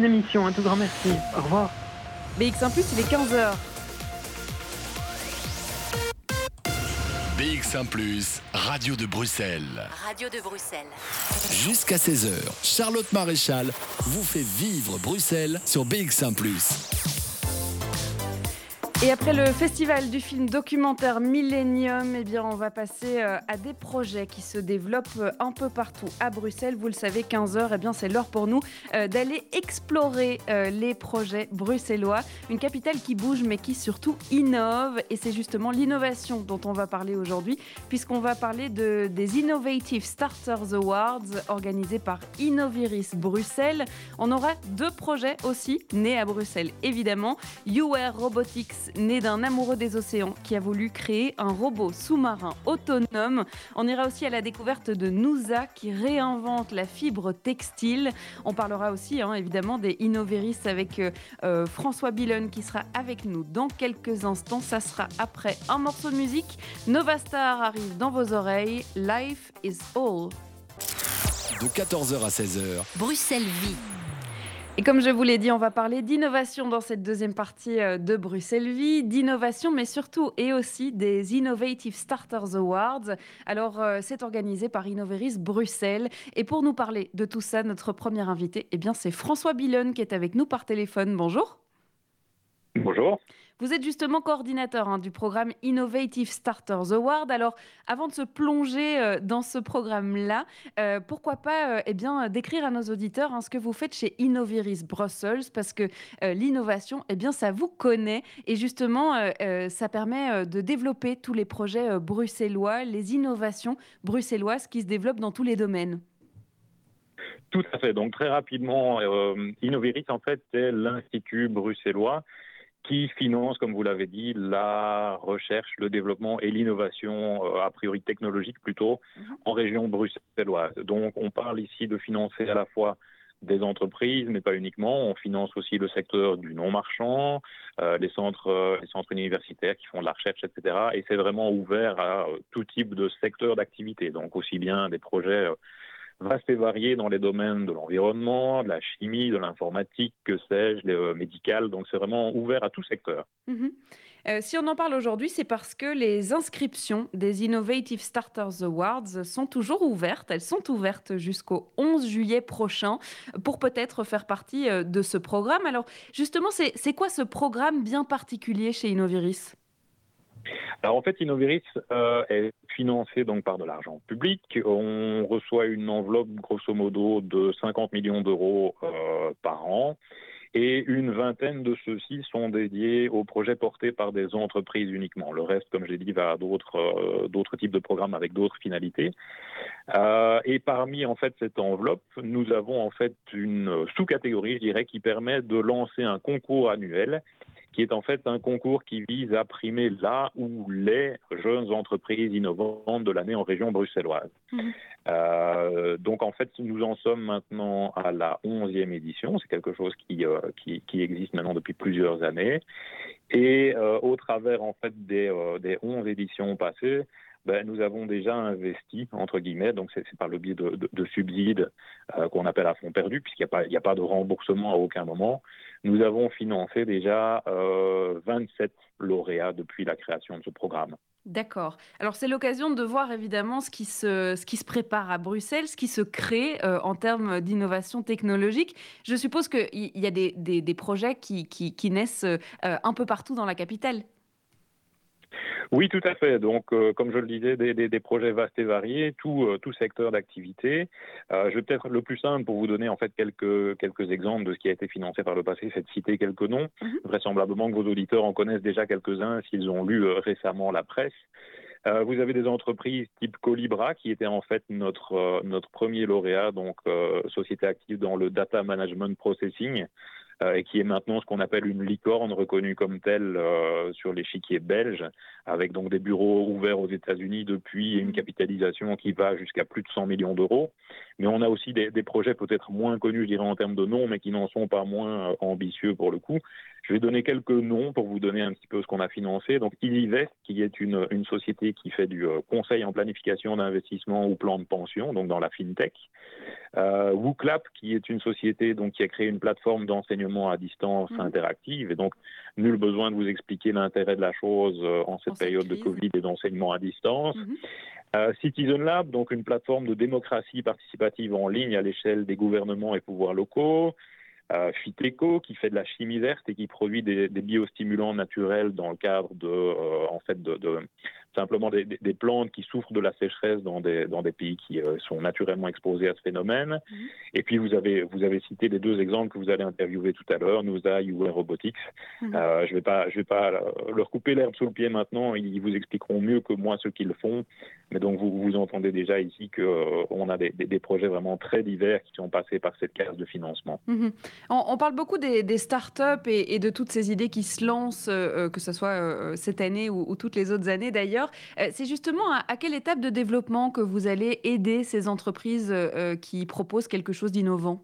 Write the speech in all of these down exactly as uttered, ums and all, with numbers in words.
bonne émission, un tout grand merci. Au revoir. B X un Plus, il est quinze heures. B X un Plus, Radio de Bruxelles. Radio de Bruxelles. Jusqu'à seize heures, Charlotte Maréchal vous fait vivre Bruxelles sur B X un Plus. Et après le festival du film documentaire Millennium, eh bien on va passer à des projets qui se développent un peu partout à Bruxelles. Vous le savez, quinze heures, eh bien c'est l'heure pour nous d'aller explorer les projets bruxellois. Une capitale qui bouge mais qui surtout innove. Et c'est justement l'innovation dont on va parler aujourd'hui, puisqu'on va parler de, des Innovative Starters Awards organisés par Innoviris Bruxelles. On aura deux projets aussi nés à Bruxelles, évidemment. U R Robotics, né d'un amoureux des océans qui a voulu créer un robot sous-marin autonome. On ira aussi à la découverte de Nuasa qui réinvente la fibre textile. On parlera aussi hein, évidemment des Innoviris avec euh, François Billen qui sera avec nous dans quelques instants. Ça sera après un morceau de musique. Nova Star arrive dans vos oreilles. Life is all. De quatorze heures à seize heures, Bruxelles Vit. Et comme je vous l'ai dit, on va parler d'innovation dans cette deuxième partie de Bruxelles Vie, d'innovation, mais surtout et aussi des Innovative Starters Awards. Alors, c'est organisé par Innoviris Bruxelles. Et pour nous parler de tout ça, notre premier invité, eh bien, c'est François Billen qui est avec nous par téléphone. Bonjour. Bonjour. Vous êtes justement coordinateur hein, du programme Innovative Starters Award. Alors, avant de se plonger euh, dans ce programme-là, euh, pourquoi pas euh, eh bien, décrire à nos auditeurs hein, ce que vous faites chez Innoviris Bruxelles, parce que euh, l'innovation, eh bien, ça vous connaît. Et justement, euh, euh, ça permet euh, de développer tous les projets euh, bruxellois, les innovations bruxelloises qui se développent dans tous les domaines. Tout à fait. Donc, très rapidement, euh, Innoviris, en fait, c'est l'Institut bruxellois qui finance, comme vous l'avez dit, la recherche, le développement et l'innovation, euh, a priori technologique plutôt, en région bruxelloise. Donc on parle ici de financer à la fois des entreprises, mais pas uniquement. On finance aussi le secteur du non-marchand, euh, les centres, euh, les centres universitaires qui font de la recherche, et cetera. Et c'est vraiment ouvert à euh, tout type de secteur d'activité, donc aussi bien des projets euh, vastes et variés dans les domaines de l'environnement, de la chimie, de l'informatique, que sais-je, le médical. Donc, c'est vraiment ouvert à tout secteur. Mmh. Euh, si on en parle aujourd'hui, c'est parce que les inscriptions des Innovative Starters Awards sont toujours ouvertes. Elles sont ouvertes jusqu'au onze juillet prochain pour peut-être faire partie de ce programme. Alors, justement, c'est, c'est quoi ce programme bien particulier chez Innoviris ? Alors en fait, Innoviris euh, est financé donc par de l'argent public. On reçoit une enveloppe grosso modo de cinquante millions d'euros euh, par an et une vingtaine de ceux-ci sont dédiés aux projets portés par des entreprises uniquement. Le reste, comme je l'ai dit, va à d'autres, euh, d'autres types de programmes avec d'autres finalités. Euh, et parmi en fait cette enveloppe, nous avons en fait une sous-catégorie, je dirais, qui permet de lancer un concours annuel qui est en fait un concours qui vise à primer là où les jeunes entreprises innovantes de l'année en région bruxelloise. Mmh. Euh, donc en fait, nous en sommes maintenant à la onzième édition. C'est quelque chose qui, euh, qui, qui existe maintenant depuis plusieurs années. Et euh, au travers en fait des, euh, des onze éditions passées, ben, nous avons déjà investi, entre guillemets, donc c'est, c'est par le biais de, de, de subsides euh, qu'on appelle à fonds perdus, puisqu'il n'y a pas, il n'y a pas de remboursement à aucun moment. Nous avons financé déjà euh, vingt-sept lauréats depuis la création de ce programme. D'accord. Alors c'est l'occasion de voir évidemment ce qui se, ce qui se prépare à Bruxelles, ce qui se crée euh, en termes d'innovation technologique. Je suppose qu'il y, y a des, des, des projets qui, qui, qui naissent euh, un peu partout dans la capitale. Oui, tout à fait. Donc, euh, comme je le disais, des, des, des projets vastes et variés, tout, euh, tout secteur d'activité. Euh, je vais peut-être le plus simple pour vous donner en fait quelques, quelques exemples de ce qui a été financé par le passé, c'est de citer quelques noms. Mm-hmm. Vraisemblablement que vos auditeurs en connaissent déjà quelques-uns s'ils ont lu euh, récemment la presse. Euh, vous avez des entreprises type Collibra qui était en fait notre, euh, notre premier lauréat, donc euh, société active dans le data management processing, et qui est maintenant ce qu'on appelle une licorne reconnue comme telle euh, sur l'échiquier belge, avec donc des bureaux ouverts aux États-Unis depuis et une capitalisation qui va jusqu'à plus de cent millions d'euros. Mais on a aussi des, des projets peut-être moins connus, je dirais, en termes de noms, mais qui n'en sont pas moins ambitieux pour le coup. Je vais donner quelques noms pour vous donner un petit peu ce qu'on a financé. Donc EasyVest, qui est une, une société qui fait du conseil en planification d'investissement ou plan de pension, donc dans la fintech. Euh, Wooclap, qui est une société donc, qui a créé une plateforme d'enseignement à distance mmh. interactive. Et donc, nul besoin de vous expliquer l'intérêt de la chose euh, en cette en période cette de Covid et d'enseignement à distance. Mmh. Euh, CitizenLab, donc une plateforme de démocratie participative en ligne à l'échelle des gouvernements et pouvoirs locaux. Euh, FyteCo, qui fait de la chimie verte et qui produit des, des biostimulants naturels dans le cadre de, euh, en fait, de, de simplement des, des plantes qui souffrent de la sécheresse dans des, dans des pays qui euh, sont naturellement exposés à ce phénomène. Mmh. Et puis vous avez, vous avez cité les deux exemples que vous allez interviewer tout à l'heure, Nuasa, U R Robotics. Mmh. Euh, je ne vais pas, je vais pas leur couper l'herbe sous le pied maintenant, ils vous expliqueront mieux que moi ce qu'ils font. Mais donc vous, vous entendez déjà ici qu'on euh, a des, des, des projets vraiment très divers qui sont passés par cette case de financement. Mmh. On, on parle beaucoup des, des startups et, et de toutes ces idées qui se lancent, euh, que ce soit euh, cette année ou, ou toutes les autres années d'ailleurs. Euh, c'est justement à, à quelle étape de développement que vous allez aider ces entreprises euh, qui proposent quelque chose d'innovant ?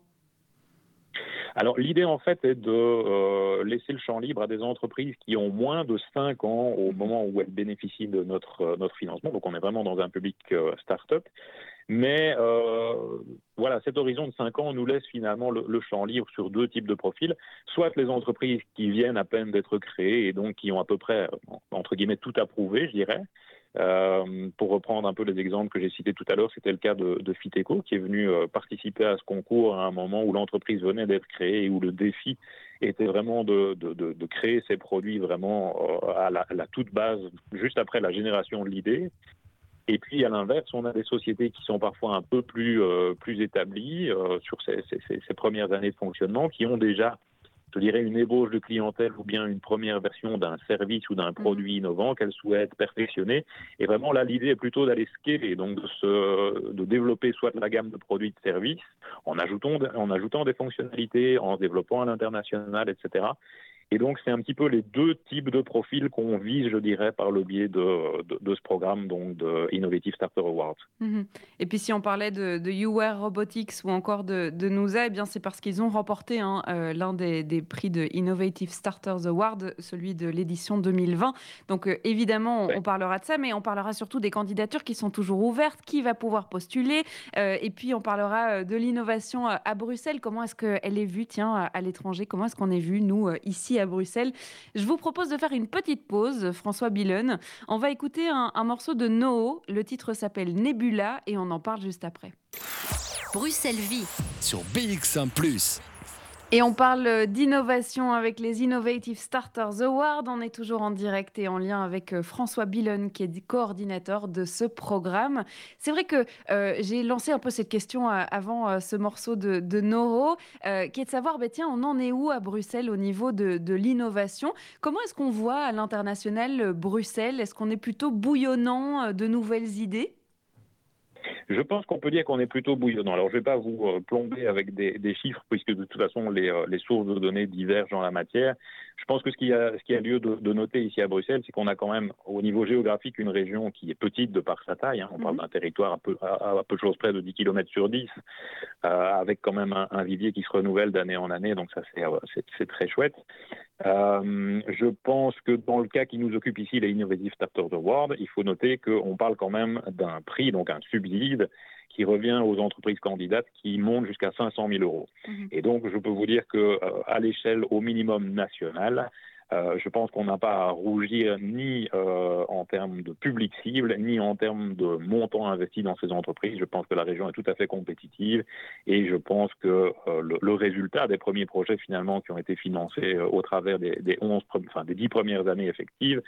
Alors l'idée en fait est de euh, laisser le champ libre à des entreprises qui ont moins de cinq ans au moment où elles bénéficient de notre, euh, notre financement. Donc on est vraiment dans un public euh, start-up. Mais euh, voilà, cet horizon de cinq ans nous laisse finalement le, le champ libre sur deux types de profils. Soit les entreprises qui viennent à peine d'être créées et donc qui ont à peu près, entre guillemets, tout approuvé, je dirais. Euh, pour reprendre un peu les exemples que j'ai cités tout à l'heure, c'était le cas de, de FyteCo qui est venu euh, participer à ce concours à un moment où l'entreprise venait d'être créée et où le défi était vraiment de, de, de, de créer ses produits vraiment euh, à, la, à la toute base, juste après la génération de l'idée. Et puis, à l'inverse, on a des sociétés qui sont parfois un peu plus, euh, plus établies euh, sur ces, ces, ces premières années de fonctionnement, qui ont déjà, je dirais, une ébauche de clientèle ou bien une première version d'un service ou d'un produit innovant qu'elles souhaitent perfectionner. Et vraiment, là, l'idée est plutôt d'aller scaler, donc de, se, de développer soit la gamme de produits de services en ajoutant, en ajoutant des fonctionnalités, en développant à l'international, et cetera Et donc, c'est un petit peu les deux types de profils qu'on vise, je dirais, par le biais de, de, de ce programme, donc de Innovative Starters Award. Mmh. Et puis, si on parlait de, de U R Robotics ou encore de, de Nuasa, eh bien, c'est parce qu'ils ont remporté hein, euh, l'un des, des prix de Innovative Starters Award, celui de l'édition deux mille vingt. Donc, euh, évidemment, on, ouais. on parlera de ça, mais on parlera surtout des candidatures qui sont toujours ouvertes, qui va pouvoir postuler. Euh, et puis, on parlera de l'innovation à Bruxelles. Comment est-ce qu'elle est vue, tiens, à l'étranger ? Comment est-ce qu'on est vue, nous, ici à Bruxelles. Je vous propose de faire une petite pause, François Billen. On va écouter un, un morceau de Noo. Le titre s'appelle Nebula et on en parle juste après. Bruxelles Vit sur B X un plus. Et on parle d'innovation avec les Innovative Starters Awards. On est toujours en direct et en lien avec François Billen, qui est coordinateur de ce programme. C'est vrai que euh, j'ai lancé un peu cette question euh, avant euh, ce morceau de, de Noro, euh, qui est de savoir, bah, tiens, on en est où à Bruxelles au niveau de, de l'innovation ? Comment est-ce qu'on voit à l'international euh, Bruxelles ? Est-ce qu'on est plutôt bouillonnant euh, de nouvelles idées ? Je pense qu'on peut dire qu'on est plutôt bouillonnant. Alors, je ne vais pas vous euh, plomber avec des, des chiffres, puisque de toute façon, les, euh, les sources de données divergent en la matière. Je pense que ce qui a, ce qui a lieu de, de noter ici à Bruxelles, c'est qu'on a quand même, au niveau géographique, une région qui est petite de par sa taille. Hein. On mm-hmm. parle d'un territoire à peu, à, à peu de choses près de dix kilomètres sur dix, euh, avec quand même un, un vivier qui se renouvelle d'année en année. Donc ça, c'est, c'est, c'est très chouette. Euh, je pense que dans le cas qui nous occupe ici, les Innovative Starters Award, il faut noter qu'on parle quand même d'un prix, donc un subside, qui revient aux entreprises candidates qui monte jusqu'à cinq cent mille euros. Mmh. Et donc, je peux vous dire qu'à euh, l'échelle au minimum nationale, euh, je pense qu'on n'a pas à rougir ni euh, en termes de public cible, ni en termes de montants investis dans ces entreprises. Je pense que la région est tout à fait compétitive et je pense que euh, le, le résultat des premiers projets finalement qui ont été financés euh, au travers des, des, onze, enfin, des dix premières années effectives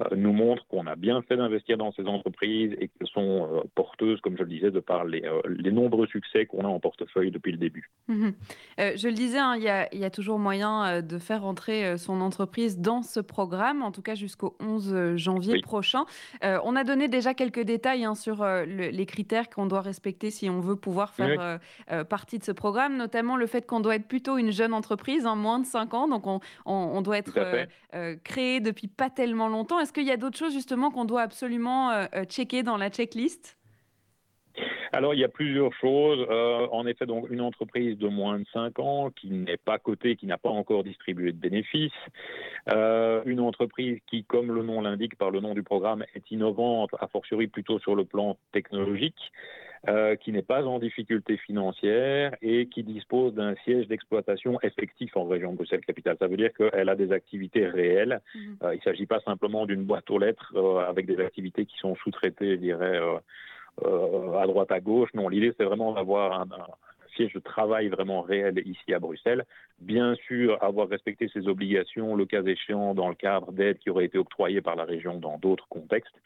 euh, nous montre qu'on a bien fait d'investir dans ces entreprises et qu'elles sont euh, porteuses, comme je le disais, de par les, euh, les nombreux succès qu'on a en portefeuille depuis le début. Mmh. Euh, je le disais, hein, y a, y a toujours moyen de faire entrer son entreprise dans ce programme, en tout cas jusqu'au onze janvier oui. prochain. Euh, on a donné déjà quelques détails hein, sur euh, le, les critères qu'on doit respecter si on veut pouvoir faire oui. euh, euh, partie de ce programme, notamment le fait qu'on doit être plutôt une jeune entreprise, hein, moins de cinq ans, donc on, on, on doit être euh, euh, créé depuis pas tellement longtemps. Est-ce qu'il y a d'autres choses justement qu'on doit absolument euh, checker dans la checklist ? Alors, il y a plusieurs choses. Euh, en effet, donc, une entreprise de moins de cinq ans qui n'est pas cotée, qui n'a pas encore distribué de bénéfices. Euh, une entreprise qui, comme le nom l'indique par le nom du programme, est innovante, a fortiori plutôt sur le plan technologique. euh, qui n'est pas en difficulté financière et qui dispose d'un siège d'exploitation effectif en région Bruxelles-Capitale. Ça veut dire qu'elle a des activités réelles. Mmh. Euh, il ne s'agit pas simplement d'une boîte aux lettres euh, avec des activités qui sont sous-traitées, je dirais, euh, euh, à droite, à gauche. Non, l'idée, c'est vraiment d'avoir un... un siège de travail vraiment réel ici à Bruxelles. Bien sûr, avoir respecté ses obligations, le cas échéant, dans le cadre d'aides qui auraient été octroyées par la région dans d'autres contextes.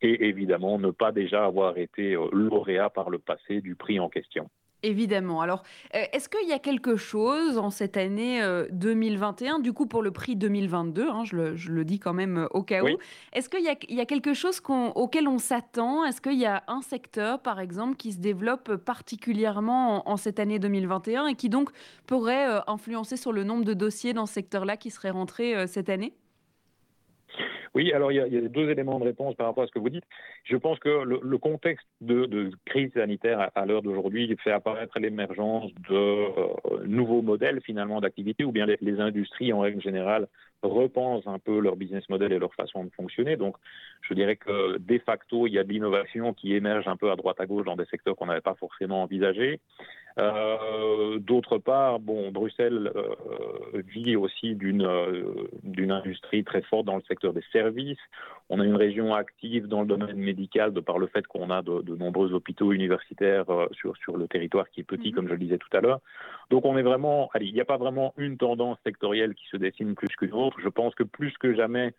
Et évidemment, ne pas déjà avoir été lauréat par le passé du prix en question. Évidemment. Alors, est-ce qu'il y a quelque chose en cette année deux mille vingt et un, du coup pour le prix deux mille vingt-deux, hein, je, le, je le dis quand même au cas où, oui. Est-ce qu'il y a, il y a quelque chose qu'on, auquel on s'attend ? Est-ce qu'il y a un secteur, par exemple, qui se développe particulièrement en, en cette année deux mille vingt et un et qui donc pourrait influencer sur le nombre de dossiers dans ce secteur-là qui seraient rentrés cette année ? Oui, alors il y, a, il y a deux éléments de réponse par rapport à ce que vous dites. Je pense que le, le contexte de, de crise sanitaire à, à l'heure d'aujourd'hui fait apparaître l'émergence de euh, nouveaux modèles finalement d'activité, ou bien les, les industries en règle générale repensent un peu leur business model et leur façon de fonctionner. Donc je dirais que de facto, il y a de l'innovation qui émerge un peu à droite à gauche dans des secteurs qu'on n'avait pas forcément envisagés. Euh, d'autre part, bon, Bruxelles euh, vit aussi d'une, euh, d'une industrie très forte dans le secteur des services. On a une région active dans le domaine médical de par le fait qu'on a de, de nombreux hôpitaux universitaires euh, sur, sur le territoire qui est petit, mmh. comme je le disais tout à l'heure. Donc on est vraiment, allez, il n'y a pas vraiment une tendance sectorielle qui se dessine plus qu'une autre. Je pense que plus que jamais,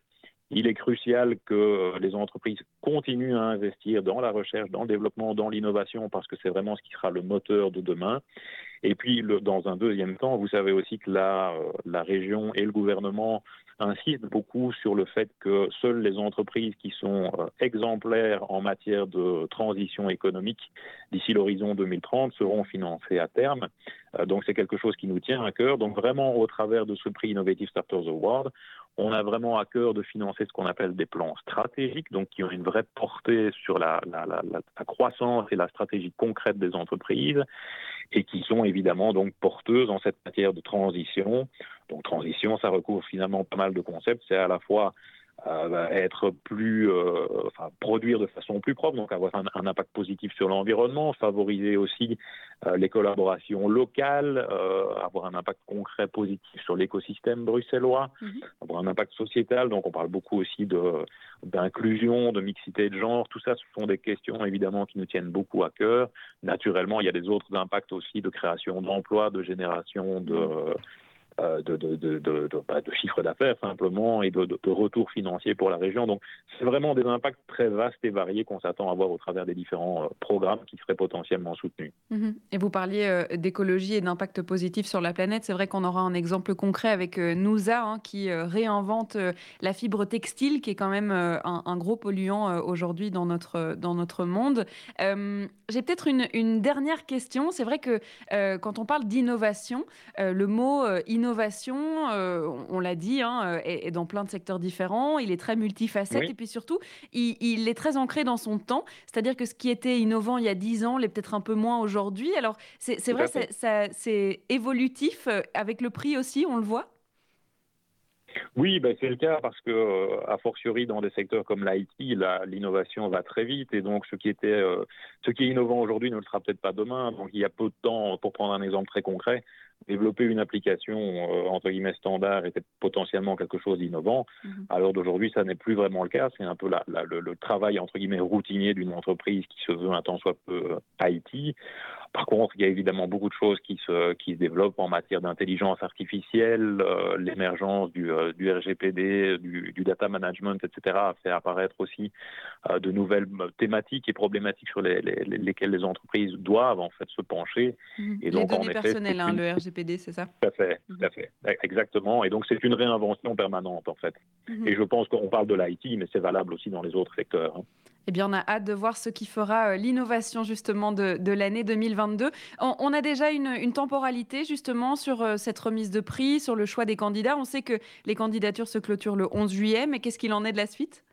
il est crucial que les entreprises continuent à investir dans la recherche, dans le développement, dans l'innovation, parce que c'est vraiment ce qui sera le moteur de demain. Et puis, le, dans un deuxième temps, vous savez aussi que la, la région et le gouvernement insistent beaucoup sur le fait que seules les entreprises qui sont exemplaires en matière de transition économique d'ici l'horizon deux mille trente seront financées à terme. Donc, c'est quelque chose qui nous tient à cœur. Donc, vraiment, au travers de ce prix Innovative Starters Award, on a vraiment à cœur de financer ce qu'on appelle des plans stratégiques, donc qui ont une vraie portée sur la, la, la, la croissance et la stratégie concrète des entreprises, et qui sont évidemment donc porteuses en cette matière de transition. Donc transition, ça recouvre finalement pas mal de concepts. C'est à la fois euh, être plus, euh, enfin produire de façon plus propre, donc avoir un, un impact positif sur l'environnement, favoriser aussi euh, les collaborations locales, euh, avoir un impact concret positif sur l'écosystème bruxellois, mm-hmm. avoir un impact sociétal. Donc on parle beaucoup aussi de d'inclusion, de mixité de genre. Tout ça, ce sont des questions évidemment qui nous tiennent beaucoup à cœur. Naturellement, il y a des autres impacts aussi de création d'emplois, de génération de mm-hmm. De, de, de, de, de, bah, de chiffre d'affaires simplement et de, de, de retour financier pour la région. Donc c'est vraiment des impacts très vastes et variés qu'on s'attend à avoir au travers des différents euh, programmes qui seraient potentiellement soutenus. Mmh. Et vous parliez euh, d'écologie et d'impact positif sur la planète. C'est vrai qu'on aura un exemple concret avec euh, Nuasa hein, qui euh, réinvente euh, la fibre textile qui est quand même euh, un, un gros polluant euh, aujourd'hui dans notre, euh, dans notre monde. Euh, j'ai peut-être une, une dernière question. C'est vrai que euh, quand on parle d'innovation, euh, le mot euh, innovation L'innovation, euh, on l'a dit, hein, est, est dans plein de secteurs différents. Il est très multifacette oui. et puis surtout, il, il est très ancré dans son temps. C'est-à-dire que ce qui était innovant il y a dix ans l'est peut-être un peu moins aujourd'hui. Alors, c'est, c'est vrai, c'est, ça, c'est évolutif. Avec le prix aussi, on le voit ? Oui, ben c'est le cas parce que, euh, a fortiori, dans des secteurs comme l'I T, la, l'innovation va très vite et donc ce qui était, euh, ce qui est innovant aujourd'hui ne le sera peut-être pas demain. Donc il y a peu de temps, pour prendre un exemple très concret, développer une application euh, entre guillemets standard était potentiellement quelque chose d'innovant. Mmh. À l'heure d'aujourd'hui, ça n'est plus vraiment le cas. C'est un peu la, la, le, le travail entre guillemets routinier d'une entreprise qui se veut un tant soit peu euh, I T. Par contre, il y a évidemment beaucoup de choses qui se, qui se développent en matière d'intelligence artificielle, euh, l'émergence du, euh, du R G P D, du, du data management, et cetera, a fait apparaître aussi euh, de nouvelles thématiques et problématiques sur les, les, lesquelles les entreprises doivent en fait se pencher. Mmh. Et donc, les données en effet, personnelles, une... hein, le R G P D, c'est ça ? Tout à fait, tout à fait, exactement. Et donc, c'est une réinvention permanente, en fait. Mmh. Et je pense qu'on parle de l'I T, mais c'est valable aussi dans les autres secteurs, hein. Eh bien, on a hâte de voir ce qui fera l'innovation, justement, de, de l'année deux mille vingt-deux. On, on a déjà une, une temporalité, justement, sur cette remise de prix, sur le choix des candidats. On sait que les candidatures se clôturent le onze juillet, mais qu'est-ce qu'il en est de la suite ?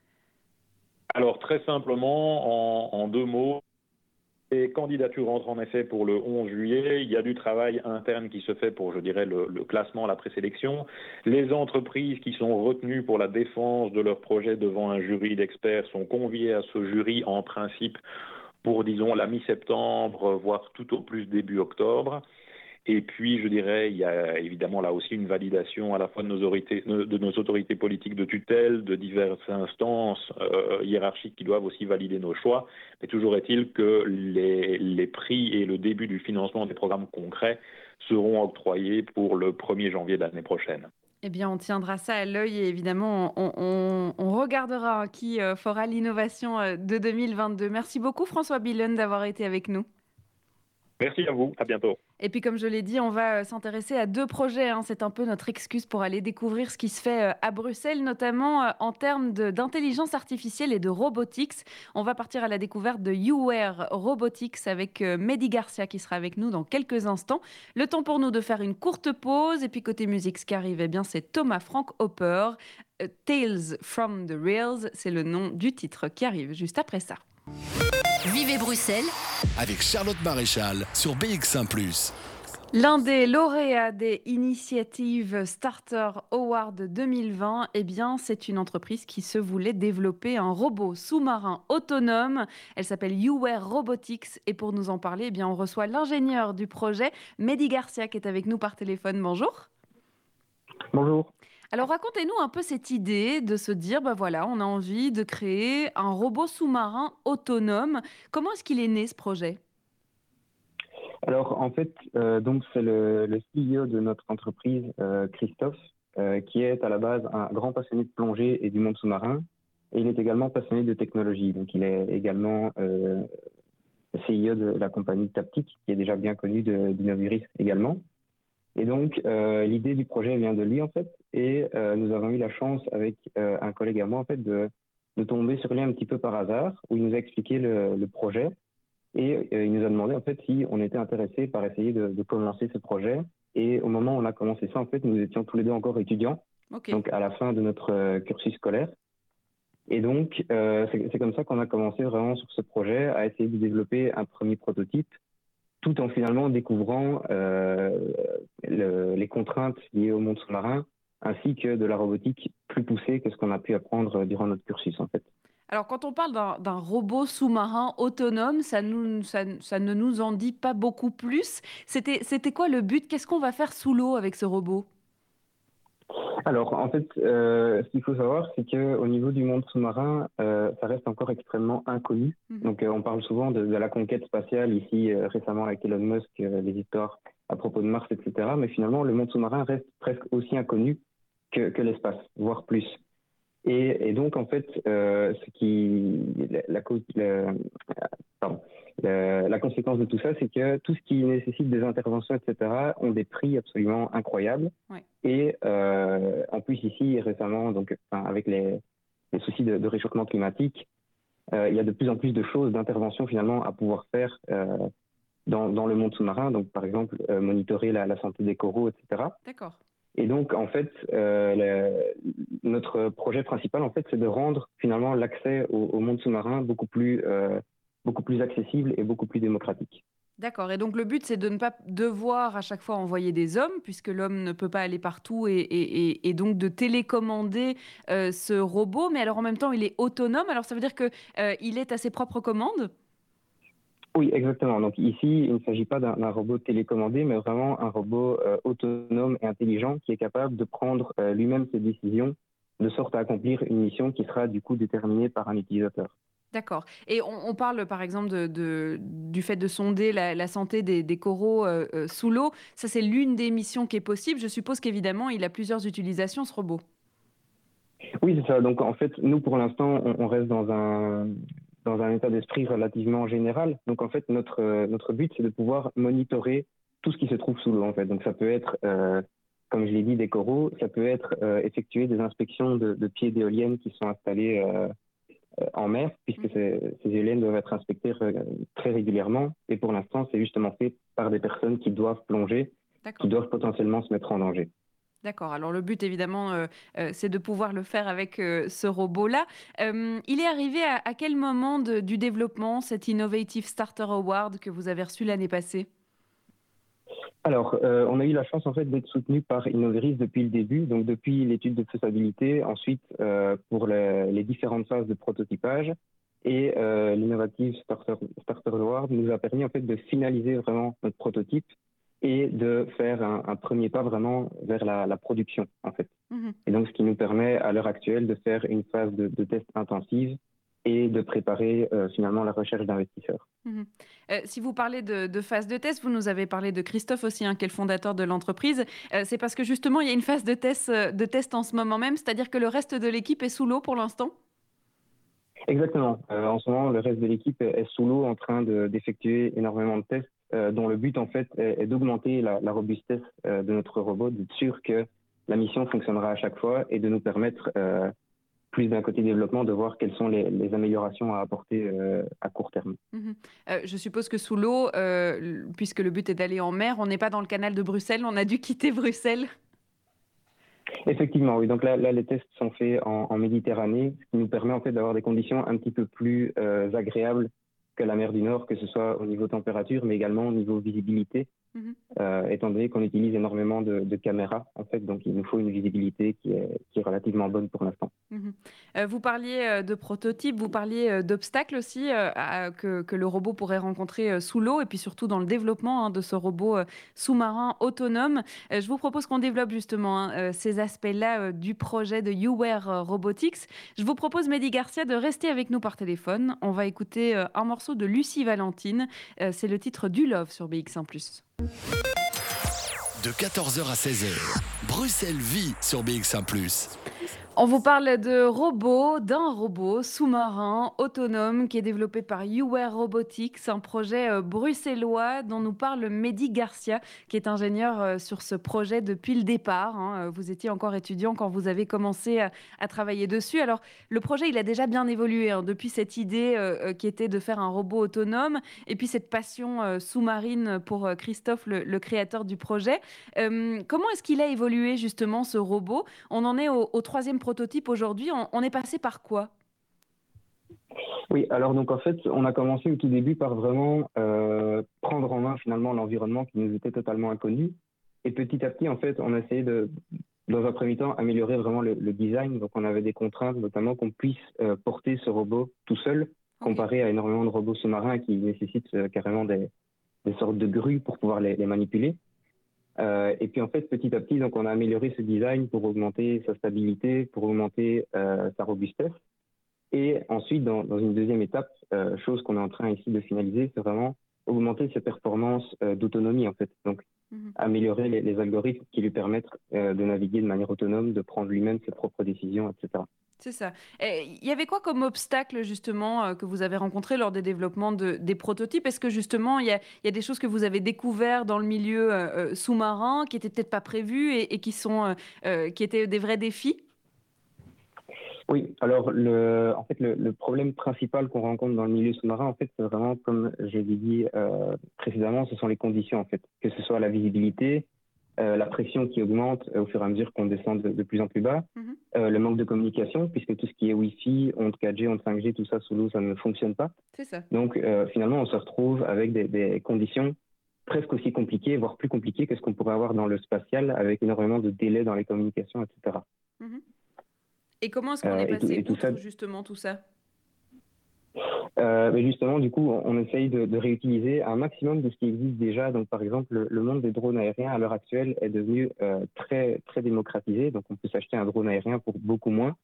Alors, très simplement, en, en deux mots, les candidatures entrent en effet pour le onze juillet. Il y a du travail interne qui se fait pour, je dirais, le, le classement, la présélection. Les entreprises qui sont retenues pour la défense de leur projet devant un jury d'experts sont conviées à ce jury en principe pour, disons, la mi-septembre, voire tout au plus début octobre. Et puis, je dirais, il y a évidemment là aussi une validation à la fois de nos autorités, de nos autorités politiques de tutelle, de diverses instances euh, hiérarchiques qui doivent aussi valider nos choix. Mais toujours est-il que les, les prix et le début du financement des programmes concrets seront octroyés pour le premier janvier de l'année prochaine. Eh bien, on tiendra ça à l'œil et évidemment, on, on, on regardera qui fera l'innovation de deux mille vingt-deux. Merci beaucoup, François Billen, d'avoir été avec nous. Merci à vous, à bientôt. Et puis, comme je l'ai dit, on va s'intéresser à deux projets. Hein. C'est un peu notre excuse pour aller découvrir ce qui se fait à Bruxelles, notamment en termes de, d'intelligence artificielle et de robotics. On va partir à la découverte de U R Robotics avec Mehdi Garcia qui sera avec nous dans quelques instants. Le temps pour nous de faire une courte pause. Et puis, côté musique, ce qui arrive, eh bien, c'est Thomas Frank Hopper. Tales from the Reels, c'est le nom du titre qui arrive juste après ça. Vivez Bruxelles avec Charlotte Maréchal sur B X un plus. L'un des lauréats des Innovative Starters Award deux mille vingt, eh bien, c'est une entreprise qui se voulait développer un robot sous-marin autonome. Elle s'appelle U R Robotics et pour nous en parler, eh bien, on reçoit l'ingénieur du projet, Mehdi Garcia, qui est avec nous par téléphone. Bonjour. Bonjour. Alors racontez-nous un peu cette idée de se dire, bah voilà, on a envie de créer un robot sous-marin autonome. Comment est-ce qu'il est né ce projet ? Alors en fait, euh, donc c'est le, le C E O de notre entreprise, euh, Christophe, euh, qui est à la base un grand passionné de plongée et du monde sous-marin. Et il est également passionné de technologie. Donc il est également euh, C E O de la compagnie Taptic, qui est déjà bien connue de, d'Innoviris également. Et donc, euh, l'idée du projet vient de lui, en fait, et euh, nous avons eu la chance, avec euh, un collègue à moi, en fait, de, de tomber sur lui un petit peu par hasard, où il nous a expliqué le, le projet, et euh, il nous a demandé, en fait, si on était intéressé par essayer de, de commencer ce projet. Et au moment où on a commencé ça, en fait, nous étions tous les deux encore étudiants, okay. Donc à la fin de notre euh, cursus scolaire. Et donc, euh, c'est, c'est comme ça qu'on a commencé vraiment sur ce projet, à essayer de développer un premier prototype, tout en finalement découvrant euh, le, les contraintes liées au monde sous-marin, ainsi que de la robotique plus poussée que ce qu'on a pu apprendre durant notre cursus, en fait. Alors, quand on parle d'un, d'un robot sous-marin autonome, ça, nous, ça, ça ne nous en dit pas beaucoup plus. C'était, c'était quoi le but ? Qu'est-ce qu'on va faire sous l'eau avec ce robot ? Alors, en fait, euh, ce qu'il faut savoir, c'est qu'au niveau du monde sous-marin, euh, ça reste encore extrêmement inconnu. Mmh. Donc, euh, on parle souvent de, de la conquête spatiale, ici, euh, récemment avec Elon Musk, euh, les histoires à propos de Mars, et cetera. Mais finalement, le monde sous-marin reste presque aussi inconnu que, que l'espace, voire plus. Et, et donc, en fait, euh, ce qui, la, la, la, pardon, la, la conséquence de tout ça, c'est que tout ce qui nécessite des interventions, et cetera, ont des prix absolument incroyables. Ouais. Et euh, en plus, ici, récemment, donc, enfin, avec les, les soucis de, de réchauffement climatique, euh, il y a de plus en plus de choses, d'interventions, finalement, à pouvoir faire euh, dans, dans le monde sous-marin. Donc, par exemple, euh, monitorer la, la santé des coraux, et cetera. D'accord. Et donc, en fait, euh, le, notre projet principal, en fait, c'est de rendre finalement l'accès au, au monde sous-marin beaucoup plus, euh, beaucoup plus accessible et beaucoup plus démocratique. D'accord. Et donc, le but, c'est de ne pas devoir à chaque fois envoyer des hommes, puisque l'homme ne peut pas aller partout, et, et, et, et donc de télécommander euh, ce robot. Mais alors, en même temps, il est autonome. Alors, ça veut dire que euh, il est à ses propres commandes ? Oui, exactement. Donc ici, il ne s'agit pas d'un, d'un robot télécommandé, mais vraiment un robot euh, autonome et intelligent qui est capable de prendre euh, lui-même ses décisions de sorte à accomplir une mission qui sera du coup déterminée par un utilisateur. D'accord. Et on, on parle par exemple de, de, du fait de sonder la, la santé des, des coraux euh, euh, sous l'eau. Ça, c'est l'une des missions qui est possible. Je suppose qu'évidemment, il a plusieurs utilisations, ce robot. Oui, c'est ça. Donc en fait, nous, pour l'instant, on, on reste dans un... dans un état d'esprit relativement général. Donc, en fait, notre, euh, notre but, c'est de pouvoir monitorer tout ce qui se trouve sous l'eau, en fait. Donc, ça peut être, euh, comme je l'ai dit, des coraux. Ça peut être euh, effectuer des inspections de, de pieds d'éoliennes qui sont installés euh, en mer, puisque ces, ces éoliennes doivent être inspectées euh, très régulièrement. Et pour l'instant, c'est justement fait par des personnes qui doivent plonger, D'accord. qui doivent potentiellement se mettre en danger. D'accord. Alors, le but, évidemment, euh, euh, c'est de pouvoir le faire avec euh, ce robot-là. Euh, il est arrivé à, à quel moment de, du développement, cet Innovative Starter Award que vous avez reçu l'année passée ? Alors, euh, on a eu la chance, en fait, d'être soutenu par Innoviris depuis le début, donc depuis l'étude de faisabilité, ensuite euh, pour le, les différentes phases de prototypage, Et euh, l'Innovative Starters Award nous a permis en fait de finaliser vraiment notre prototype et de faire un, un premier pas vraiment vers la, la production en fait. Mmh. Et donc ce qui nous permet à l'heure actuelle de faire une phase de, de test intensive et de préparer euh, finalement la recherche d'investisseurs. Mmh. Euh, si vous parlez de, de phase de test, vous nous avez parlé de Christophe aussi, hein, qui est le fondateur de l'entreprise. Euh, c'est parce que justement, il y a une phase de test, de test en ce moment même, c'est-à-dire que le reste de l'équipe est sous l'eau pour l'instant ? Exactement. Euh, en ce moment, le reste de l'équipe est sous l'eau en train de, d'effectuer énormément de tests, euh, dont le but en fait est, est d'augmenter la, la robustesse euh, de notre robot, d'être sûr que la mission fonctionnera à chaque fois et de nous permettre... Euh, plus d'un côté développement, de voir quelles sont les, les améliorations à apporter euh, à court terme. Mmh. Euh, je suppose que sous l'eau, euh, puisque le but est d'aller en mer, on n'est pas dans le canal de Bruxelles, on a dû quitter Bruxelles. Effectivement, oui. Donc là, là les tests sont faits en, en Méditerranée, ce qui nous permet en fait d'avoir des conditions un petit peu plus euh, agréables que la mer du Nord, que ce soit au niveau température, mais également au niveau visibilité, mmh. euh, étant donné qu'on utilise énormément de, de caméras, en fait, donc il nous faut une visibilité qui est, qui est relativement bonne pour l'instant. Mmh. Euh, vous parliez de prototypes, vous parliez d'obstacles aussi euh, à, que, que le robot pourrait rencontrer sous l'eau, et puis surtout dans le développement hein, de ce robot sous-marin autonome. Euh, je vous propose qu'on développe justement hein, ces aspects-là euh, du projet de U R Robotics. Je vous propose, Mehdi Garcia, de rester avec nous par téléphone. On va écouter euh, un morceau de Lucie Valentine. Euh, c'est le titre du Love sur B X un Plus. De quatorze heures à seize heures, Bruxelles Vit sur B X un Plus. On vous parle de robots, d'un robot sous-marin autonome qui est développé par U R Robotics, un projet bruxellois dont nous parle Mehdi Garcia, qui est ingénieur sur ce projet depuis le départ. Vous étiez encore étudiant quand vous avez commencé à, à travailler dessus. Alors, le projet, il a déjà bien évolué hein, depuis cette idée euh, qui était de faire un robot autonome et puis cette passion euh, sous-marine pour euh, Christophe, le, le créateur du projet. Euh, comment est-ce qu'il a évolué justement ce robot ? On en est au, au troisième projet. Prototype aujourd'hui, on, on est passé par quoi ? Oui, alors donc en fait, on a commencé au tout début par vraiment euh, prendre en main finalement l'environnement qui nous était totalement inconnu. Et petit à petit, en fait, on a essayé de, dans un premier temps, améliorer vraiment le, le design. Donc on avait des contraintes, notamment qu'on puisse euh, porter ce robot tout seul, okay, comparé à énormément de robots sous-marins qui nécessitent euh, carrément des, des sortes de grues pour pouvoir les, les manipuler. Euh, et puis en fait, petit à petit, donc on a amélioré ce design pour augmenter sa stabilité, pour augmenter euh, sa robustesse. Et ensuite, dans, dans une deuxième étape, euh, chose qu'on est en train ici de finaliser, c'est vraiment augmenter ses performances euh, d'autonomie en fait. Donc mm-hmm. améliorer les, les algorithmes qui lui permettent euh, de naviguer de manière autonome, de prendre lui-même ses propres décisions, et cetera. C'est ça. Il y avait quoi comme obstacle justement euh, que vous avez rencontré lors des développements de, des prototypes ? Est-ce que justement il y, y a des choses que vous avez découvertes dans le milieu euh, sous-marin qui n'étaient peut-être pas prévues et, et qui, sont, euh, qui étaient des vrais défis ? Oui, alors le, en fait, le, le problème principal qu'on rencontre dans le milieu sous-marin, en fait, c'est vraiment, comme je l'ai dit euh, précédemment, ce sont les conditions en fait, que ce soit la visibilité, Euh, la pression qui augmente euh, au fur et à mesure qu'on descend de, de plus en plus bas, mmh. euh, le manque de communication, puisque tout ce qui est Wi-Fi, ondes quatre G, ondes cinq G, tout ça sous l'eau, ça ne fonctionne pas. C'est ça. Donc euh, finalement, on se retrouve avec des, des conditions presque aussi compliquées, voire plus compliquées que ce qu'on pourrait avoir dans le spatial, avec énormément de délais dans les communications, et cetera. Mmh. Et comment est-ce qu'on euh, est passé et tout, et tout ça... justement tout ça ? Euh, mais justement, du coup, on essaye de, de réutiliser un maximum de ce qui existe déjà. Donc, par exemple, le, le monde des drones aériens à l'heure actuelle est devenu euh, très, très démocratisé. Donc, on peut s'acheter un drone aérien pour beaucoup moins.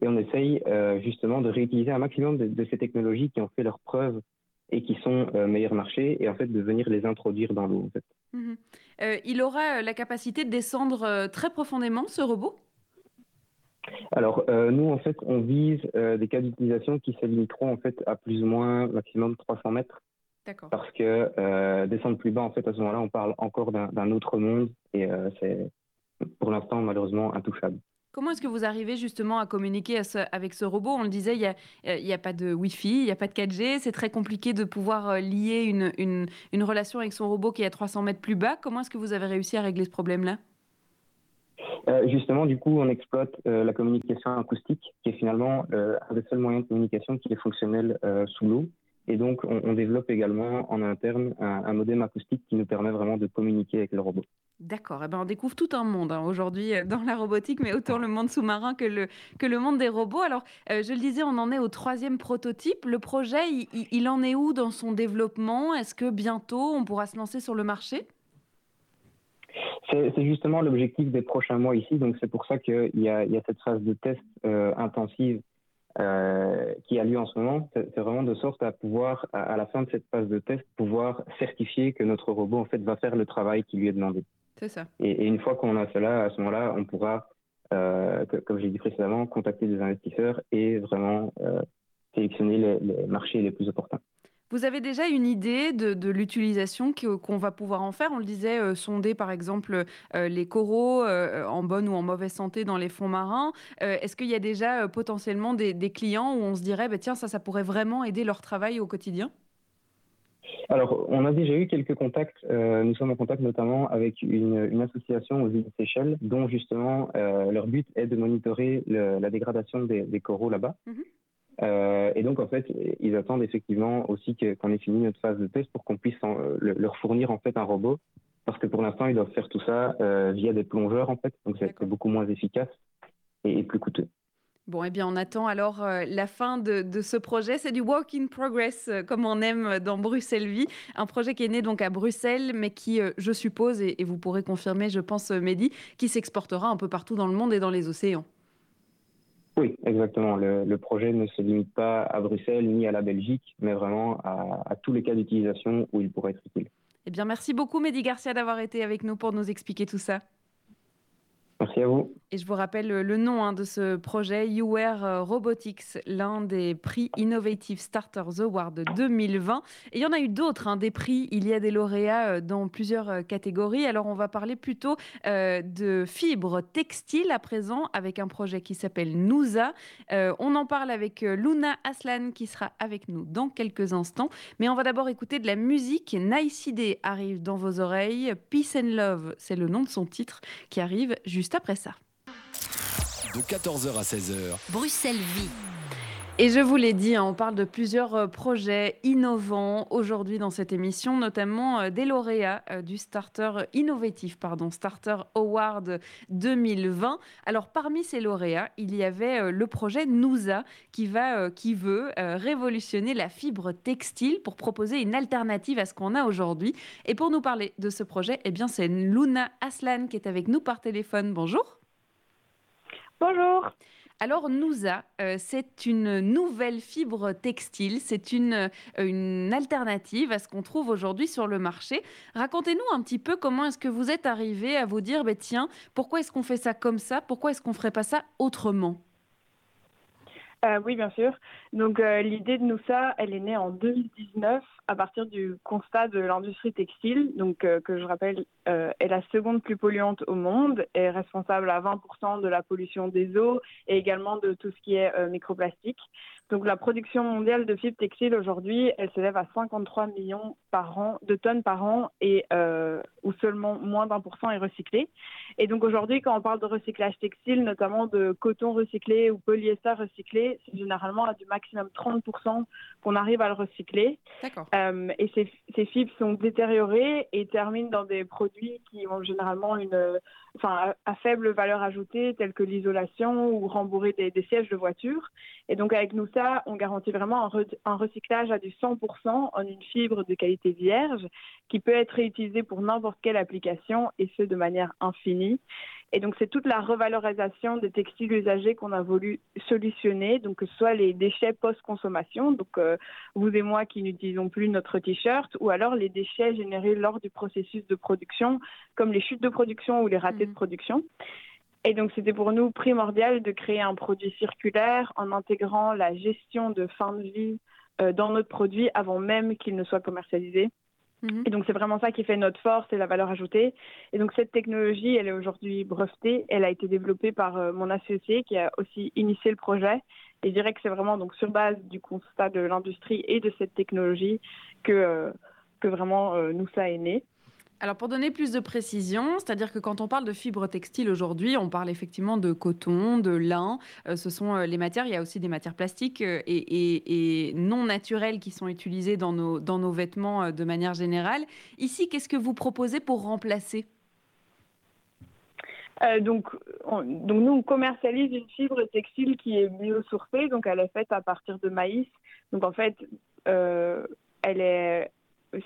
Et on essaye euh, justement de réutiliser un maximum de, de ces technologies qui ont fait leurs preuves et qui sont euh, meilleurs marchés, et en fait de venir les introduire dans l'eau. En fait. Mmh. Euh, il aura la capacité de descendre euh, très profondément, ce robot ? Alors, euh, nous, en fait, on vise euh, des cas d'utilisation qui se limiteront en fait, à plus ou moins maximum trois cents mètres. D'accord. Parce que euh, descendre plus bas, en fait, à ce moment-là, on parle encore d'un, d'un autre monde et euh, c'est pour l'instant, malheureusement, intouchable. Comment est-ce que vous arrivez justement à communiquer à ce, avec ce robot ? On le disait, il n'y a, y a pas de Wi-Fi, il n'y a pas de quatre G. C'est très compliqué de pouvoir lier une, une, une relation avec son robot qui est à trois cents mètres plus bas. Comment est-ce que vous avez réussi à régler ce problème-là ? Euh, justement, du coup, on exploite euh, la communication acoustique, qui est finalement euh, un des seuls moyens de communication qui est fonctionnel euh, sous l'eau. Et donc, on, on développe également en interne un, un modem acoustique qui nous permet vraiment de communiquer avec le robot. D'accord. Eh ben, on découvre tout un monde hein, aujourd'hui dans la robotique, mais autant le monde sous-marin que le, que le monde des robots. Alors, euh, je le disais, on en est au troisième prototype. Le projet, il, il en est où dans son développement ? Est-ce que bientôt, on pourra se lancer sur le marché ? C'est, c'est justement l'objectif des prochains mois ici. Donc, c'est pour ça qu'il y a, il y a cette phase de test euh, intensive Euh, qui a lieu en ce moment. C'est, c'est vraiment de sorte à pouvoir, à, à la fin de cette phase de test, pouvoir certifier que notre robot en fait va faire le travail qui lui est demandé. C'est ça. Et, et une fois qu'on a cela, à ce moment-là, on pourra, euh, que, comme j'ai dit précédemment, contacter des investisseurs et vraiment euh, sélectionner les, les marchés les plus opportuns. Vous avez déjà une idée de, de l'utilisation qu'on va pouvoir en faire ? On le disait, euh, sonder par exemple euh, les coraux euh, en bonne ou en mauvaise santé dans les fonds marins. Euh, est-ce qu'il y a déjà euh, potentiellement des, des clients où on se dirait bah, « tiens, ça, ça pourrait vraiment aider leur travail au quotidien » ? Alors, on a déjà eu quelques contacts. Euh, nous sommes en contact notamment avec une, une association aux îles Seychelles dont justement euh, leur but est de monitorer le, la dégradation des, des coraux là-bas. Mmh. Euh, et donc en fait, ils attendent effectivement aussi que, qu'on ait fini notre phase de test pour qu'on puisse en, le, leur fournir en fait un robot, parce que pour l'instant ils doivent faire tout ça euh, via des plongeurs en fait, donc c'est beaucoup moins efficace et, et plus coûteux. Bon, eh bien, on attend alors euh, la fin de, de ce projet. C'est du work in progress, euh, comme on aime dans Bruxelles Vie. Un projet qui est né donc à Bruxelles, mais qui, euh, je suppose, et, et vous pourrez confirmer, je pense, Mehdi, qui s'exportera un peu partout dans le monde et dans les océans. Oui, exactement. Le, le projet ne se limite pas à Bruxelles ni à la Belgique, mais vraiment à, à tous les cas d'utilisation où il pourrait être utile. Eh bien, merci beaucoup, Mehdi Garcia, d'avoir été avec nous pour nous expliquer tout ça. Merci à vous. Et je vous rappelle le nom hein, de ce projet, U R Robotics, l'un des prix Innovative Starters Award deux mille vingt. Et il y en a eu d'autres, hein, des prix. Il y a des lauréats dans plusieurs catégories. Alors, on va parler plutôt euh, de fibres textiles à présent, avec un projet qui s'appelle Nuasa. Euh, on en parle avec Luna Aslan, qui sera avec nous dans quelques instants. Mais on va d'abord écouter de la musique. Nice Idée arrive dans vos oreilles. Peace and Love, c'est le nom de son titre, qui arrive juste après ça. De quatorze heures à seize heures, Bruxelles Vit. Et je vous l'ai dit, on parle de plusieurs projets innovants aujourd'hui dans cette émission, notamment des lauréats du Starter Innovatif, pardon, Starter Award deux mille vingt. Alors parmi ces lauréats, il y avait le projet Nuasa qui va, qui veut révolutionner la fibre textile pour proposer une alternative à ce qu'on a aujourd'hui. Et pour nous parler de ce projet, eh bien c'est Luna Aslan qui est avec nous par téléphone. Bonjour. Bonjour. Alors Nuasa, euh, c'est une nouvelle fibre textile, c'est une, une alternative à ce qu'on trouve aujourd'hui sur le marché. Racontez-nous un petit peu comment est-ce que vous êtes arrivés à vous dire, bah, tiens, pourquoi est-ce qu'on fait ça comme ça ? Pourquoi est-ce qu'on ne ferait pas ça autrement ? euh, Oui, bien sûr. Donc euh, l'idée de Nuasa, elle est née en deux mille dix-neuf à partir du constat de l'industrie textile, donc, euh, que je rappelle euh, est la seconde plus polluante au monde, est responsable à vingt pour cent de la pollution des eaux et également de tout ce qui est euh, microplastique. Donc la production mondiale de fibres textiles aujourd'hui, elle s'élève à cinquante-trois millions par an, de tonnes par an, et euh, où seulement moins d'un pour cent est recyclé. Et donc aujourd'hui, quand on parle de recyclage textile, notamment de coton recyclé ou polyester recyclé, c'est généralement à du maximum trente pour cent qu'on arrive à le recycler. D'accord. Euh, et ces, ces fibres sont détériorées et terminent dans des produits qui ont généralement une, enfin, à, à faible valeur ajoutée, tels que l'isolation ou rembourrer des, des sièges de voiture. Et donc avec nous, ça, on garantit vraiment un, re- un recyclage à du cent pour cent en une fibre de qualité vierge qui peut être réutilisée pour n'importe quelle application, et ce de manière infinie. Et donc c'est toute la revalorisation des textiles usagés qu'on a voulu solutionner, donc que ce soit les déchets post-consommation, donc euh, vous et moi qui n'utilisons plus notre t-shirt, ou alors les déchets générés lors du processus de production, comme les chutes de production ou les ratés mmh. de production. Et donc c'était pour nous primordial de créer un produit circulaire en intégrant la gestion de fin de vie euh, dans notre produit avant même qu'il ne soit commercialisé. Et donc, c'est vraiment ça qui fait notre force et la valeur ajoutée. Et donc, cette technologie, elle est aujourd'hui brevetée. Elle a été développée par euh, mon associé qui a aussi initié le projet. Et je dirais que c'est vraiment donc, sur base du constat de l'industrie et de cette technologie que, euh, que vraiment euh, Nuasa est né. Alors pour donner plus de précision, c'est-à-dire que quand on parle de fibres textiles aujourd'hui, on parle effectivement de coton, de lin, euh, ce sont euh, les matières, il y a aussi des matières plastiques euh, et, et, et non naturelles qui sont utilisées dans nos, dans nos vêtements euh, de manière générale. Ici, qu'est-ce que vous proposez pour remplacer ? Euh, donc, on, donc nous, on commercialise une fibre textile qui est biosourcée, donc elle est faite à partir de maïs. Donc en fait, euh, elle est...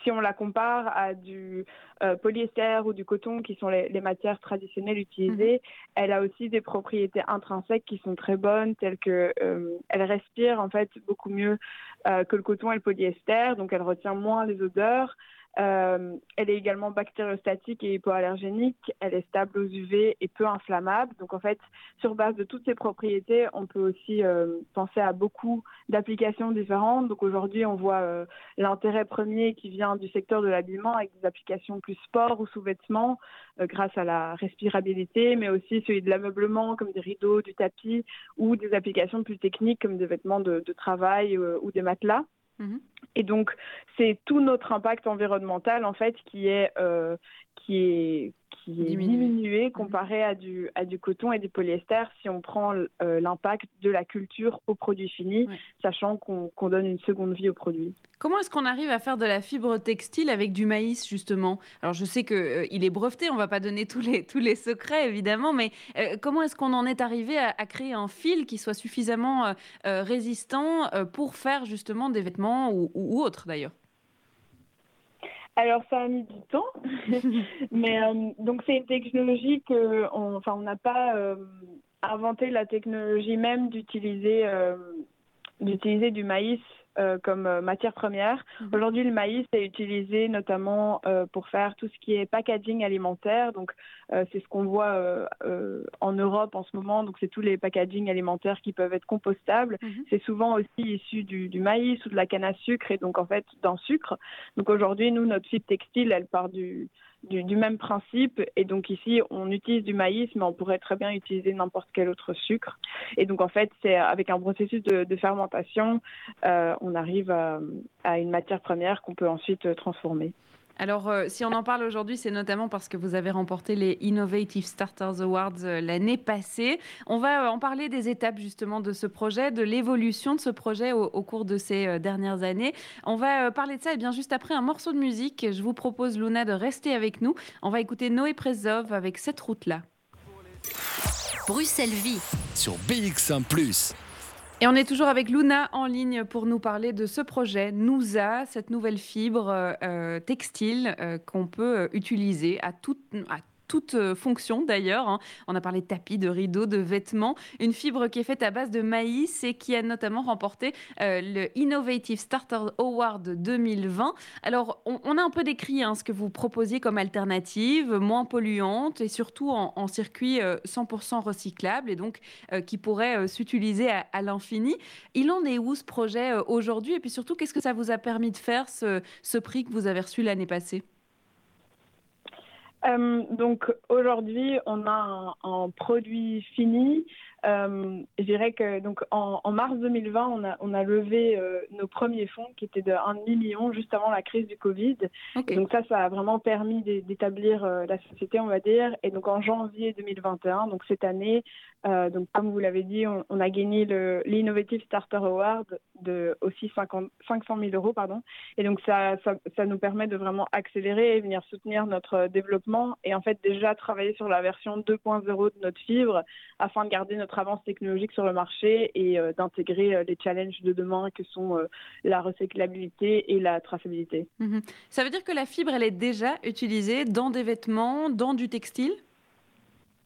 Si on la compare à du euh, polyester ou du coton, qui sont les, les matières traditionnelles utilisées, mmh. elle a aussi des propriétés intrinsèques qui sont très bonnes, telles que euh, elle respire en fait beaucoup mieux euh, que le coton et le polyester, donc elle retient moins les odeurs. Euh, elle est également bactériostatique et hypoallergénique, elle est stable aux U V et peu inflammable. Donc en fait, sur base de toutes ces propriétés, on peut aussi euh, penser à beaucoup d'applications différentes. Donc aujourd'hui, on voit euh, l'intérêt premier qui vient du secteur de l'habillement avec des applications plus sport ou sous-vêtements euh, grâce à la respirabilité, mais aussi celui de l'ameublement comme des rideaux, du tapis ou des applications plus techniques comme des vêtements de, de travail euh, ou des matelas. Et donc, c'est tout notre impact environnemental, en fait, qui est, euh, qui est, qui est diminué. diminué comparé à du, à du coton et du polyester si on prend l'impact de la culture au produit fini, ouais. sachant qu'on, qu'on donne une seconde vie au produit. Comment est-ce qu'on arrive à faire de la fibre textile avec du maïs, justement ? Alors, je sais qu'il euh, est breveté, on ne va pas donner tous les, tous les secrets, évidemment, mais euh, comment est-ce qu'on en est arrivé à, à créer un fil qui soit suffisamment euh, euh, résistant euh, pour faire, justement, des vêtements ou, ou, ou autres, d'ailleurs ? Alors, ça a mis du temps, mais euh, donc c'est une technologie que, on, enfin, on n'a pas euh, inventé la technologie même d'utiliser, euh, d'utiliser du maïs euh, comme euh, matière première. Mm-hmm. Aujourd'hui, le maïs est utilisé notamment euh, pour faire tout ce qui est packaging alimentaire. Donc, euh, c'est ce qu'on voit euh, euh, en Europe en ce moment. Donc, c'est tous les packaging alimentaires qui peuvent être compostables. Mm-hmm. C'est souvent aussi issu du, du maïs ou de la canne à sucre et donc en fait d'un sucre. Donc aujourd'hui, nous, notre fibre textile, elle part du, du, du même principe. Et donc ici, on utilise du maïs, mais on pourrait très bien utiliser n'importe quel autre sucre. Et donc en fait, c'est avec un processus de, de fermentation, euh, on arrive à, à une matière première qu'on peut ensuite transformer. Alors, euh, si on en parle aujourd'hui, c'est notamment parce que vous avez remporté les Innovative Starters Awards euh, l'année passée. On va euh, en parler des étapes justement de ce projet, de l'évolution de ce projet au, au cours de ces euh, dernières années. On va euh, parler de ça et eh bien juste après un morceau de musique. Je vous propose, Luna, de rester avec nous. On va écouter Noé Presov avec Cette route-là. Bruxelles Vit sur B X un plus. Et on est toujours avec Luna en ligne pour nous parler de ce projet Nuasa, cette nouvelle fibre euh, textile euh, qu'on peut utiliser à toute, à toute euh, fonction d'ailleurs. Hein. On a parlé de tapis, de rideaux, de vêtements. Une fibre qui est faite à base de maïs et qui a notamment remporté euh, le Innovative Starter Award deux mille vingt. Alors, on, on a un peu décrit hein, ce que vous proposiez comme alternative, moins polluante et surtout en, en circuit euh, cent pour cent recyclable et donc euh, qui pourrait euh, s'utiliser à, à l'infini. Il en est où ce projet euh, aujourd'hui ? Et puis surtout, qu'est-ce que ça vous a permis de faire, ce, ce prix que vous avez reçu l'année passée ? Euh, donc aujourd'hui, on a un, un produit fini. Euh, je dirais que donc en, en mars deux mille vingt, on a, on a levé euh, nos premiers fonds qui étaient de un million juste avant la crise du Covid. Okay. Et donc ça, ça a vraiment permis d'établir euh, la société, on va dire. Et donc en janvier deux mille vingt et un, donc cette année, euh, donc comme vous l'avez dit, on, on a gagné le, l'Innovative Starter Award de aussi cinquante, cinq cent mille euros, pardon. Et donc ça, ça, ça nous permet de vraiment accélérer et venir soutenir notre développement et en fait déjà travailler sur la version deux point zéro de notre fibre afin de garder notre avance technologique sur le marché et euh, d'intégrer euh, les challenges de demain que sont euh, la recyclabilité et la traçabilité. Mmh. Ça veut dire que la fibre, elle est déjà utilisée dans des vêtements, dans du textile ?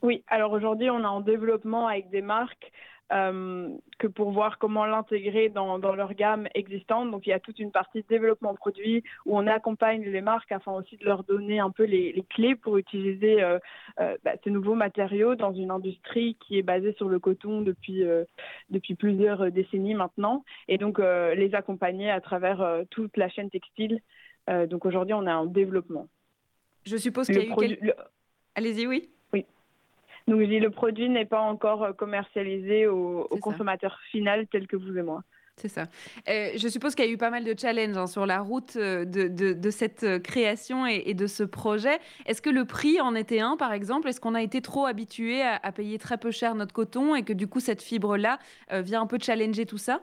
Oui, alors aujourd'hui, on est en développement avec des marques euh, que pour voir comment l'intégrer dans, dans leur gamme existante. Donc, il y a toute une partie de développement produit où on accompagne les marques afin aussi de leur donner un peu les, les clés pour utiliser euh, euh, bah, ces nouveaux matériaux dans une industrie qui est basée sur le coton depuis, euh, depuis plusieurs décennies maintenant. Et donc, euh, les accompagner à travers euh, toute la chaîne textile. Euh, donc, aujourd'hui, on est en développement. Je suppose qu'il y a eu... Produ- quel... le... Allez-y, oui. Donc, je dis, le produit n'est pas encore commercialisé au, au consommateur final tel que vous et moi. C'est ça. Euh, je suppose qu'il y a eu pas mal de challenges hein, sur la route de, de, de cette création et, et de ce projet. Est-ce que le prix en était un, par exemple ? Est-ce qu'on a été trop habitué à, à payer très peu cher notre coton et que du coup, cette fibre-là euh, vient un peu challenger tout ça ?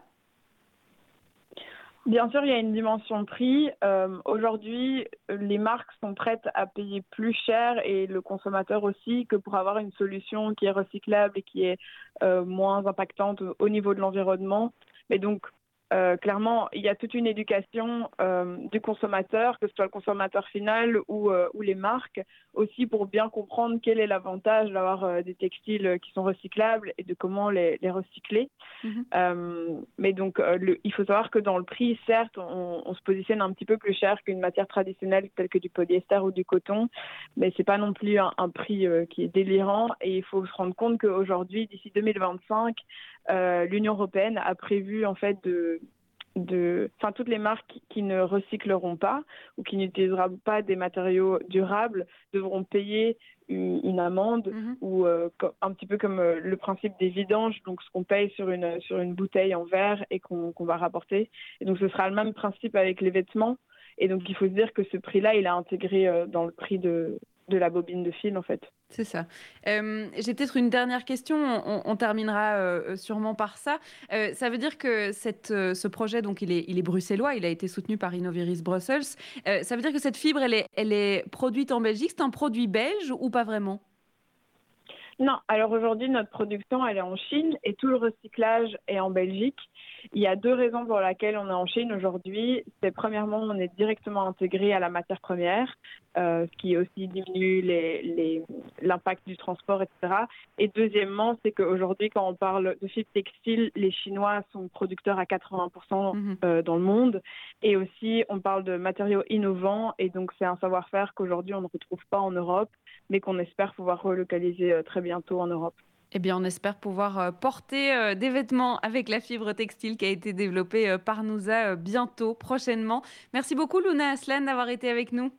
Bien sûr, il y a une dimension prix. Euh, aujourd'hui, les marques sont prêtes à payer plus cher et le consommateur aussi que pour avoir une solution qui est recyclable et qui est euh, moins impactante au niveau de l'environnement. Mais donc, euh, clairement, il y a toute une éducation euh, du consommateur, que ce soit le consommateur final ou, euh, ou les marques, aussi pour bien comprendre quel est l'avantage d'avoir euh, des textiles qui sont recyclables et de comment les, les recycler. Mm-hmm. Euh, mais donc, euh, le, il faut savoir que dans le prix, certes, on, on se positionne un petit peu plus cher qu'une matière traditionnelle telle que du polyester ou du coton, mais ce n'est pas non plus un, un prix euh, qui est délirant. Et il faut se rendre compte qu'aujourd'hui, d'ici deux mille vingt-cinq, Euh, l'Union européenne a prévu en fait de, de, enfin toutes les marques qui ne recycleront pas ou qui n'utiliseront pas des matériaux durables devront payer une, une amende mm-hmm. ou euh, un petit peu comme euh, le principe des vidanges, donc ce qu'on paye sur une sur une bouteille en verre et qu'on, qu'on va rapporter. Et donc ce sera le même principe avec les vêtements. Et donc il faut se dire que ce prix-là, il est intégré euh, dans le prix de de la bobine de fil en fait. C'est ça. Euh, j'ai peut-être une dernière question, on, on terminera euh, sûrement par ça. Euh, ça veut dire que cette, euh, ce projet, donc, il, est, il est bruxellois, il a été soutenu par Innoviris Bruxelles. Euh, ça veut dire que cette fibre, elle est, elle est produite en Belgique, c'est un produit belge ou pas vraiment ? Non, alors aujourd'hui, notre production, elle est en Chine et tout le recyclage est en Belgique. Il y a deux raisons pour lesquelles on est en Chine aujourd'hui. C'est premièrement, on est directement intégré à la matière première, euh, ce qui aussi diminue les, les, l'impact du transport, et cetera. Et deuxièmement, c'est qu'aujourd'hui, quand on parle de fibres textiles, les Chinois sont producteurs à quatre-vingts pour cent mm-hmm. euh, dans le monde. Et aussi, on parle de matériaux innovants. Et donc, c'est un savoir-faire qu'aujourd'hui, on ne retrouve pas en Europe, mais qu'on espère pouvoir relocaliser très bientôt en Europe. Eh bien, on espère pouvoir porter des vêtements avec la fibre textile qui a été développée par Nuasa bientôt, prochainement. Merci beaucoup, Luna Aslan, d'avoir été avec nous.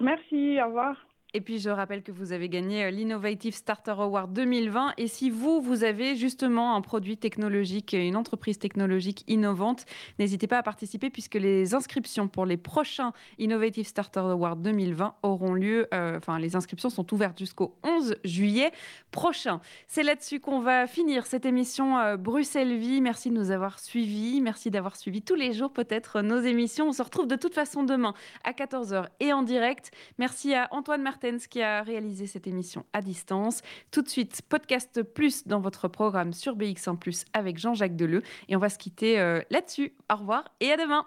Merci, au revoir. Et puis, je rappelle que vous avez gagné l'Innovative Starter Award deux mille vingt. Et si vous, vous avez justement un produit technologique, une entreprise technologique innovante, n'hésitez pas à participer puisque les inscriptions pour les prochains Innovative Starter Award deux mille vingt auront lieu, euh, enfin, les inscriptions sont ouvertes jusqu'au onze juillet prochain. C'est là-dessus qu'on va finir cette émission euh, Bruxelles Vie. Merci de nous avoir suivis. Merci d'avoir suivi tous les jours, peut-être, nos émissions. On se retrouve de toute façon demain à quatorze heures et en direct. Merci à Antoine Marckx qui a réalisé cette émission à distance. Tout de suite, Podcast Plus dans votre programme sur B X un Plus avec Jean-Jacques Deleu. Et on va se quitter euh, là-dessus. Au revoir et à demain.